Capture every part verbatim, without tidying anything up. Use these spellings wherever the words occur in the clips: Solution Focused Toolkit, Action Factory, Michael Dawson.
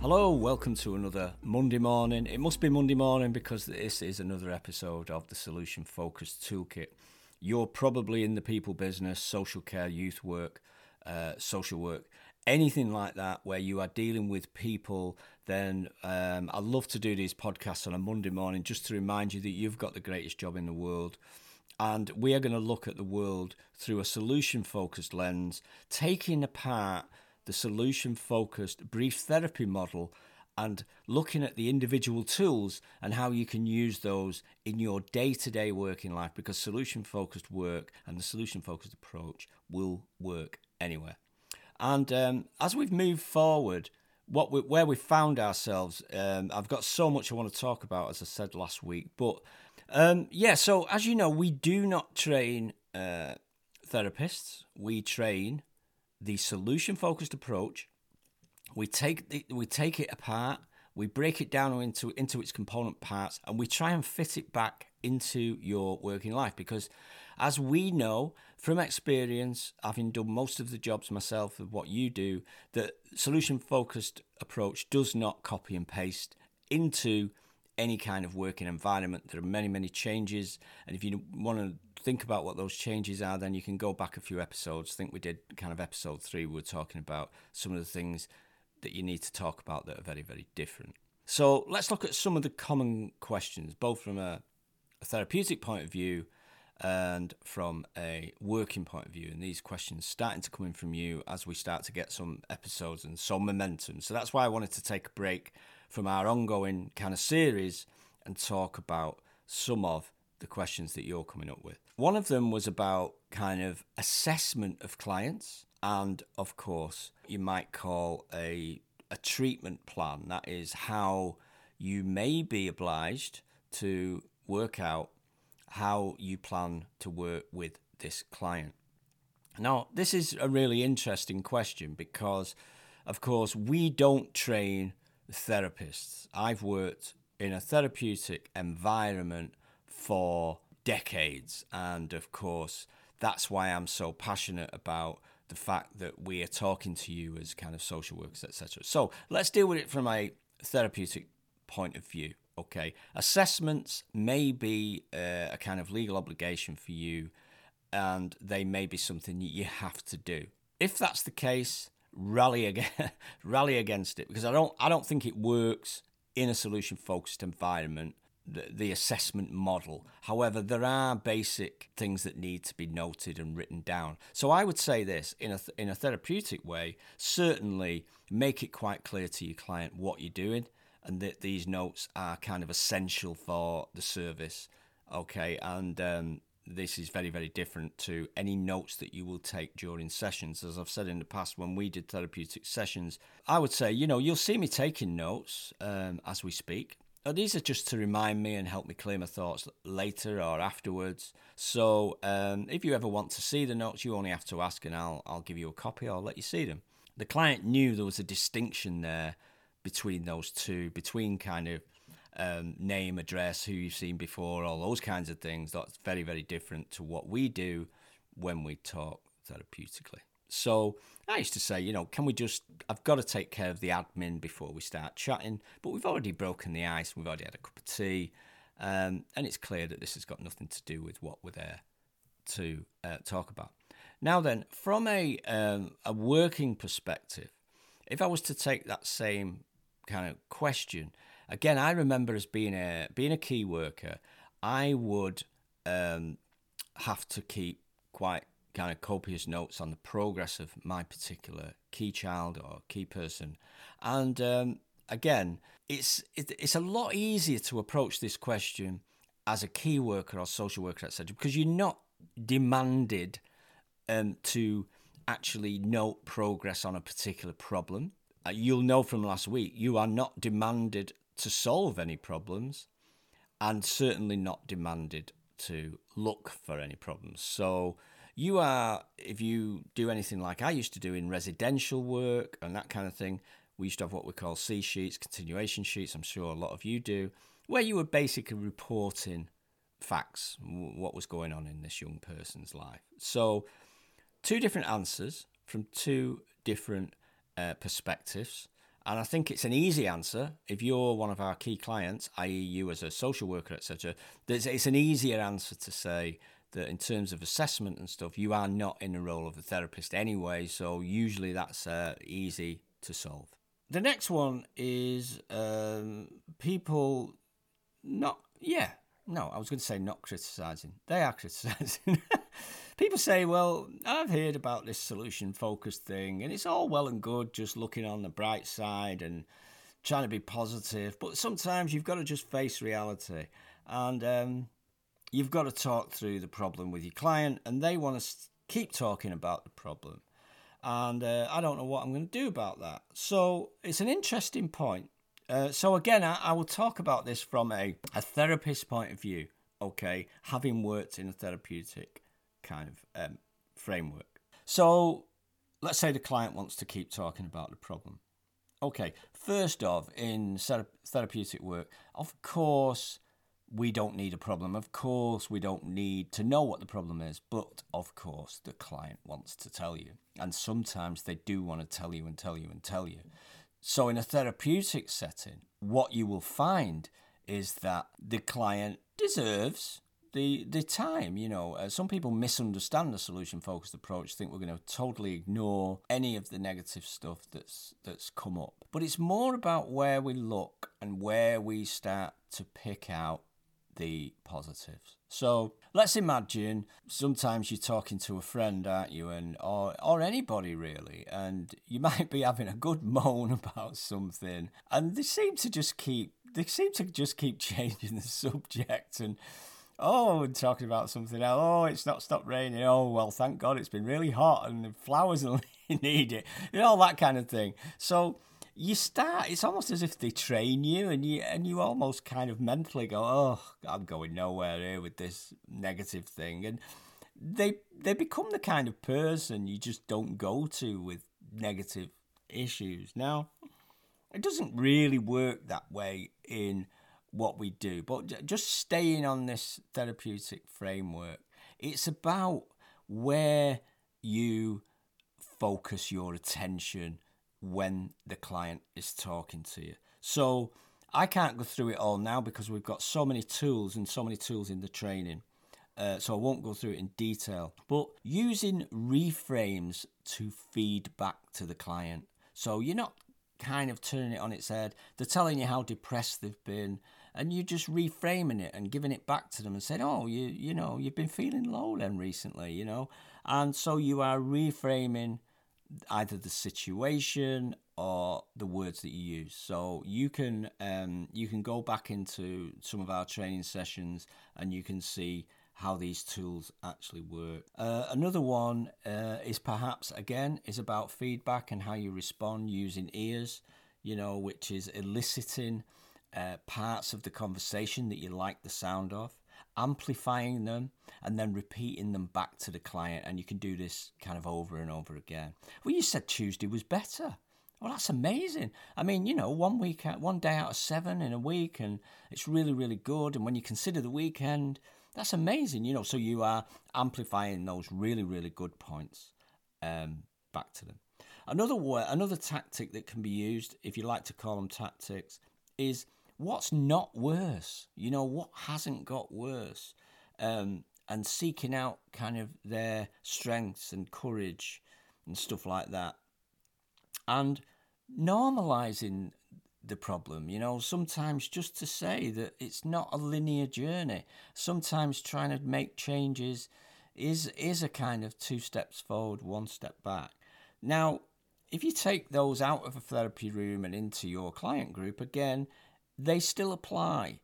Hello, welcome to another Monday morning. It must be Monday morning because this is another episode of the Solution Focused Toolkit. You're probably in the people business, social care, youth work, uh, social work, anything like that where you are dealing with people. Then um, I love to do these podcasts on a Monday morning just to remind you that you've got the greatest job in the world. And we are going to look at the world through a solution-focused lens, taking apart the solution-focused brief therapy model and looking at the individual tools and how you can use those in your day-to-day working life, because solution-focused work and the solution-focused approach will work anywhere. And um, as we've moved forward, what we, where we found ourselves, um, I've got so much I want to talk about, as I said last week. But um, yeah, so as you know, we do not train uh, therapists. We train the solution-focused approach. We take the, we take it apart, we break it down into, into its component parts, and we try and fit it back into your working life. Because as we know from experience, having done most of the jobs myself of what you do, the solution-focused approach does not copy and paste into any kind of working environment. There are many, many changes. And if you want to think about what those changes are, then you can go back a few episodes. I think we did kind of episode three, we were talking about some of the things that you need to talk about that are very, very different. So let's look at some of the common questions, both from a, a therapeutic point of view and from a working point of view. And these questions starting to come in from you as we start to get some episodes and some momentum. So that's why I wanted to take a break from our ongoing kind of series and talk about some of the questions that you're coming up with. One of them was about kind of assessment of clients and, of course, you might call a a treatment plan. That is how you may be obliged to work out how you plan to work with this client. Now, this is a really interesting question because, of course, we don't train therapists. I've worked in a therapeutic environment for decades, and of course that's why I'm so passionate about the fact that we are talking to you as kind of social workers, etc. So let's deal with it from a therapeutic point of view. Okay, assessments may be uh, a kind of legal obligation for you, and they may be something you have to do. If that's the case, Rally against, rally against it, because I don't I don't think it works in a solution-focused environment, the, the assessment model. However, there are basic things that need to be noted and written down. So I would say this, in a, in a therapeutic way, certainly make it quite clear to your client what you're doing and that these notes are kind of essential for the service, okay, and um this is very, very different to any notes that you will take during sessions. As I've said in the past, when we did therapeutic sessions, I would say, you know, you'll see me taking notes um, as we speak. Now, these are just to remind me and help me clear my thoughts later or afterwards. So um, if you ever want to see the notes, you only have to ask and I'll, I'll give you a copy or I'll let you see them. The client knew there was a distinction there between those two, between kind of Um, name, address, who you've seen before, all those kinds of things. That's very, very different to what we do when we talk therapeutically. So I used to say, you know, can we just, I've got to take care of the admin before we start chatting, but we've already broken the ice, we've already had a cup of tea, um, and it's clear that this has got nothing to do with what we're there to uh, talk about. Now then, from a um, a working perspective, if I was to take that same kind of question, again, I remember as being a being a key worker, I would um, have to keep quite kind of copious notes on the progress of my particular key child or key person. And um, again, it's it, it's a lot easier to approach this question as a key worker or social worker, et cetera, because you're not demanded um, to actually note progress on a particular problem. Uh, you'll know from last week, you are not demanded to solve any problems, and certainly not demanded to look for any problems. So you are, if you do anything like I used to do in residential work and that kind of thing, we used to have what we call C sheets, continuation sheets, I'm sure a lot of you do, where you were basically reporting facts, what was going on in this young person's life. So two different answers from two different uh, perspectives. And I think it's an easy answer. If you're one of our key clients, that is you as a social worker, et cetera, it's an easier answer to say that in terms of assessment and stuff, you are not in the role of the therapist anyway, so usually that's uh, easy to solve. The next one is um, people not, yeah, no, I was going to say not criticising. They are criticising. People say, well, I've heard about this solution-focused thing, and it's all well and good just looking on the bright side and trying to be positive, but sometimes you've got to just face reality, and um, you've got to talk through the problem with your client, and they want to keep talking about the problem. And uh, I don't know what I'm going to do about that. So it's an interesting point. Uh, so again, I, I will talk about this from a, a therapist point of view, okay, having worked in a therapeutic kind of um, framework. So let's say the client wants to keep talking about the problem. Okay, first off, in thera- therapeutic work, of course, we don't need a problem. Of course, we don't need to know what the problem is. But, of course, the client wants to tell you. And sometimes they do want to tell you and tell you and tell you. So in a therapeutic setting, what you will find is that the client deserves the the time. You know, uh, some people misunderstand the solution-focused approach, think we're going to totally ignore any of the negative stuff that's that's come up. But it's more about where we look and where we start to pick out the positives. So let's imagine sometimes you're talking to a friend, aren't you, and or or anybody really, and you might be having a good moan about something, and they seem to just keep they seem to just keep changing the subject, and oh, and talking about something else. Oh, it's not stopped raining. Oh, well, thank God it's been really hot, and the flowers need it, and all that kind of thing. So you start, it's almost as if they train you, and you and you almost kind of mentally go, oh, I'm going nowhere here with this negative thing. And they they become the kind of person you just don't go to with negative issues. Now, it doesn't really work that way in what we do, but just staying on this therapeutic framework, it's about where you focus your attention when the client is talking to you. So I can't go through it all now because we've got so many tools and so many tools in the training. Uh, so I won't go through it in detail, but using reframes to feed back to the client. So you're not kind of turning it on its head. They're telling you how depressed they've been, and you're just reframing it and giving it back to them and saying, oh, you you know, you've been feeling low then recently, you know. And so you are reframing either the situation or the words that you use. So you can um, you can go back into some of our training sessions and you can see how these tools actually work. Uh, another one uh, is perhaps, again, is about feedback and how you respond using ears, you know, which is eliciting uh, parts of the conversation that you like the sound of, amplifying them and then repeating them back to the client. And you can do this kind of over and over again. Well, you said Tuesday was better. Well, that's amazing. I mean, you know, one week, one day out of seven in a week, and it's really, really good. And when you consider the weekend, that's amazing. You know, so you are amplifying those really, really good points um, back to them. Another word, another tactic that can be used, if you like to call them tactics, is what's not worse, you know, what hasn't got worse, um, and seeking out kind of their strengths and courage and stuff like that, and normalising the problem, you know, sometimes just to say that it's not a linear journey. Sometimes trying to make changes is, is a kind of two steps forward, one step back. Now, if you take those out of a therapy room and into your client group, again, they still apply.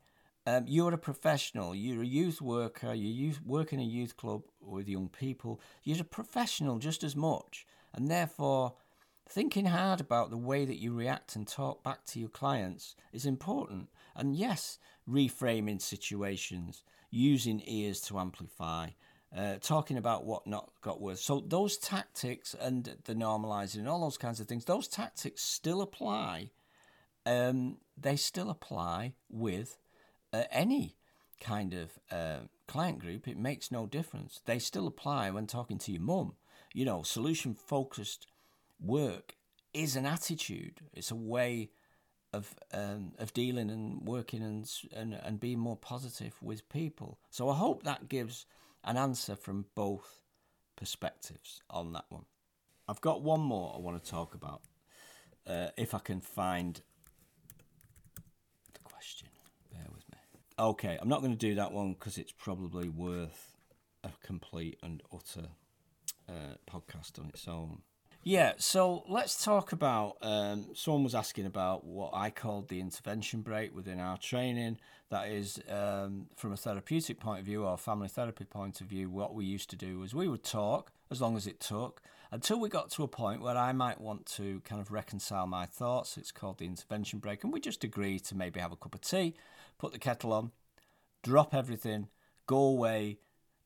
Um, you're a professional, you're a youth worker, you youth, work in a youth club with young people, you're a professional just as much. And therefore, thinking hard about the way that you react and talk back to your clients is important. And yes, reframing situations, using ears to amplify, uh, talking about what not got worse. So those tactics and the normalising and all those kinds of things, those tactics still apply. Um, they still apply with uh, any kind of uh, client group. It makes no difference. They still apply when talking to your mum. You know, solution-focused work is an attitude. It's a way of um, of dealing and working and, and and being more positive with people. So I hope that gives an answer from both perspectives on that one. I've got one more I want to talk about, uh, if I can find the question. Bear with me. Okay, I'm not going to do that one because it's probably worth a complete and utter uh, podcast on its own. Yeah, so let's talk about, um, someone was asking about what I called the intervention break within our training. That is, um, from a therapeutic point of view or family therapy point of view, what we used to do was we would talk as long as it took until we got to a point where I might want to kind of reconcile my thoughts. It's called the intervention break. And we just agree to maybe have a cup of tea, put the kettle on, drop everything, go away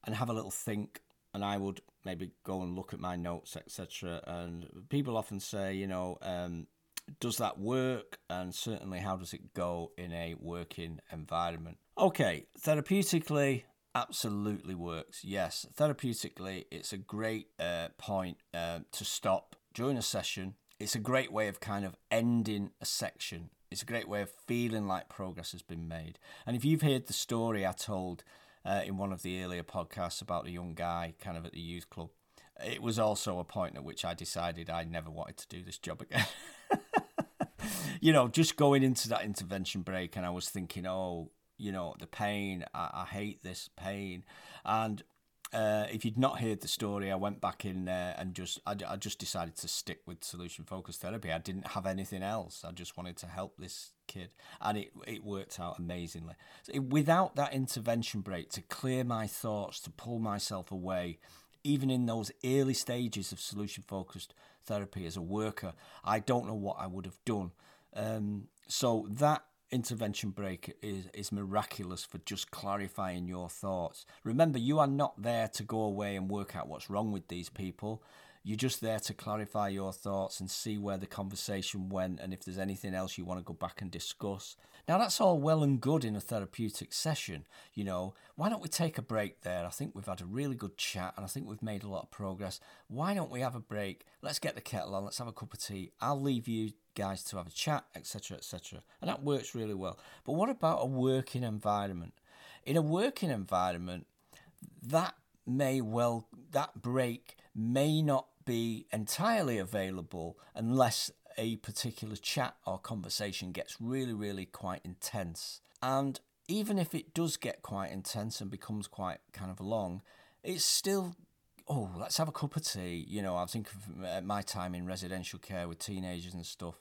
and have a little think. And I would maybe go and look at my notes, et cetera. And people often say, you know, um, does that work? And certainly, how does it go in a working environment? Okay, therapeutically, absolutely works. Yes, therapeutically, it's a great uh, point uh, to stop during a session. It's a great way of kind of ending a section. It's a great way of feeling like progress has been made. And if you've heard the story I told Uh, in one of the earlier podcasts about the young guy kind of at the youth club, it was also a point at which I decided I never wanted to do this job again. You know, just going into that intervention break and I was thinking, oh, you know, the pain, I, I hate this pain. And uh, if you'd not heard the story, I went back in there and just, I, I just decided to stick with solution focused therapy. I didn't have anything else. I just wanted to help this kid, and it, it worked out amazingly. So it, without that intervention break to clear my thoughts, to pull myself away, even in those early stages of solution-focused therapy as a worker, I don't know what I would have done. Um, so that intervention break is, is miraculous for just clarifying your thoughts. Remember, you are not there to go away and work out what's wrong with these people. You're just there to clarify your thoughts and see where the conversation went and if there's anything else you want to go back and discuss. Now, that's all well and good in a therapeutic session, you know. Why don't we take a break there? I think we've had a really good chat and I think we've made a lot of progress. Why don't we have a break? Let's get the kettle on. Let's have a cup of tea. I'll leave you guys to have a chat, et cetera, et cetera. And that works really well. But what about a working environment? In a working environment, that may well, that break may not be entirely available unless a particular chat or conversation gets really, really quite intense. And even if it does get quite intense and becomes quite kind of long, it's still, oh, let's have a cup of tea. You know, I think of my time in residential care with teenagers and stuff.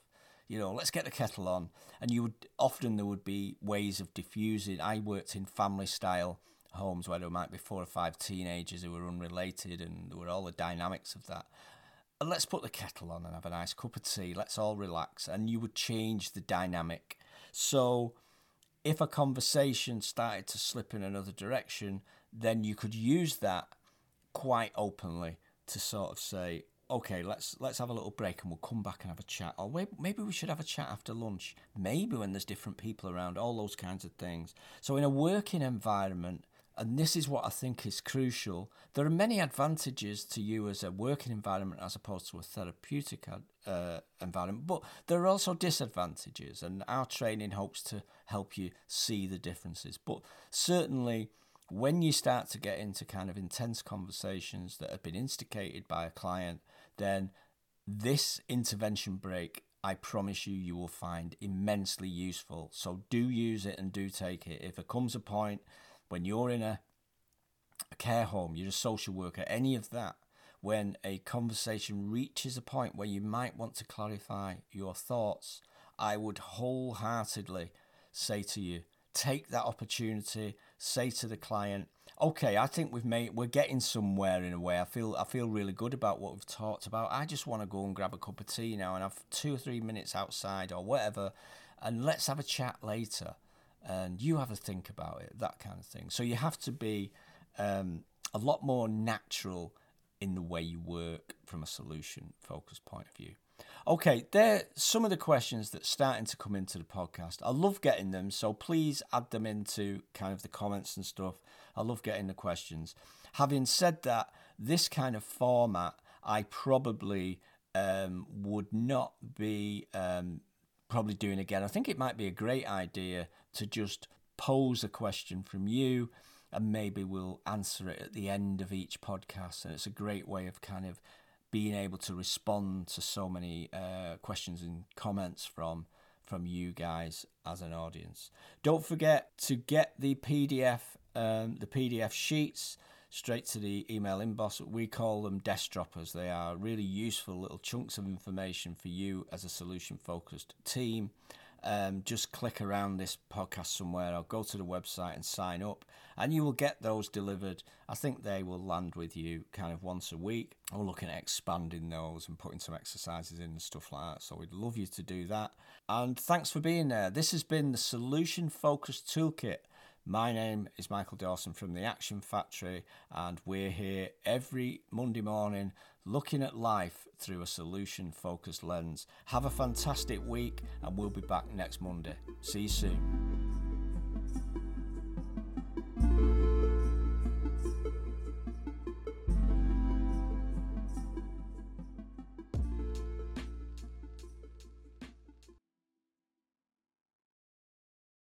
You know, let's get the kettle on. And you would often, there would be ways of diffusing. I worked in family style homes where there might be four or five teenagers who were unrelated, and there were all the dynamics of that. And let's put the kettle on and have a nice cup of tea. Let's all relax. And you would change the dynamic. So if a conversation started to slip in another direction, then you could use that quite openly to sort of say, okay, let's let's have a little break and we'll come back and have a chat. Or maybe we should have a chat after lunch. Maybe when there's different people around, all those kinds of things. So in a working environment, and this is what I think is crucial, there are many advantages to you as a working environment as opposed to a therapeutic uh, environment, but there are also disadvantages, and our training hopes to help you see the differences. But certainly, when you start to get into kind of intense conversations that have been instigated by a client, then this intervention break, I promise you, you will find immensely useful. So do use it and do take it. If there comes a point when you're in a care home, you're a social worker, any of that, when a conversation reaches a point where you might want to clarify your thoughts, I would wholeheartedly say to you, take that opportunity, say to the client, okay, I think we've made, we're getting somewhere in a way. I feel I feel really good about what we've talked about. I just want to go and grab a cup of tea now and have two or three minutes outside or whatever, and let's have a chat later. And you have a think about it, that kind of thing. So you have to be um, a lot more natural in the way you work from a solution-focused point of view. Okay, there are some of the questions that are starting to come into the podcast. I love getting them, so please add them into kind of the comments and stuff. I love getting the questions. Having said that, this kind of format, I probably... um, would not be um, probably doing again. I think it might be a great idea to just pose a question from you, and maybe we'll answer it at the end of each podcast. And it's a great way of kind of being able to respond to so many uh, questions and comments from from you guys as an audience. Don't forget to get the P D F um, the P D F sheets straight to the email inbox. We call them desk droppers. They are really useful little chunks of information for you as a solution-focused team. Um, just click around this podcast somewhere or go to the website and sign up, and you will get those delivered. I think they will land with you kind of once a week. We're looking at expanding those and putting some exercises in and stuff like that, so we'd love you to do that. And thanks for being there. This has been the Solution Focused Toolkit. My name is Michael Dawson from the Action Factory, and we're here every Monday morning looking at life through a solution-focused lens. Have a fantastic week, and we'll be back next Monday. See you soon.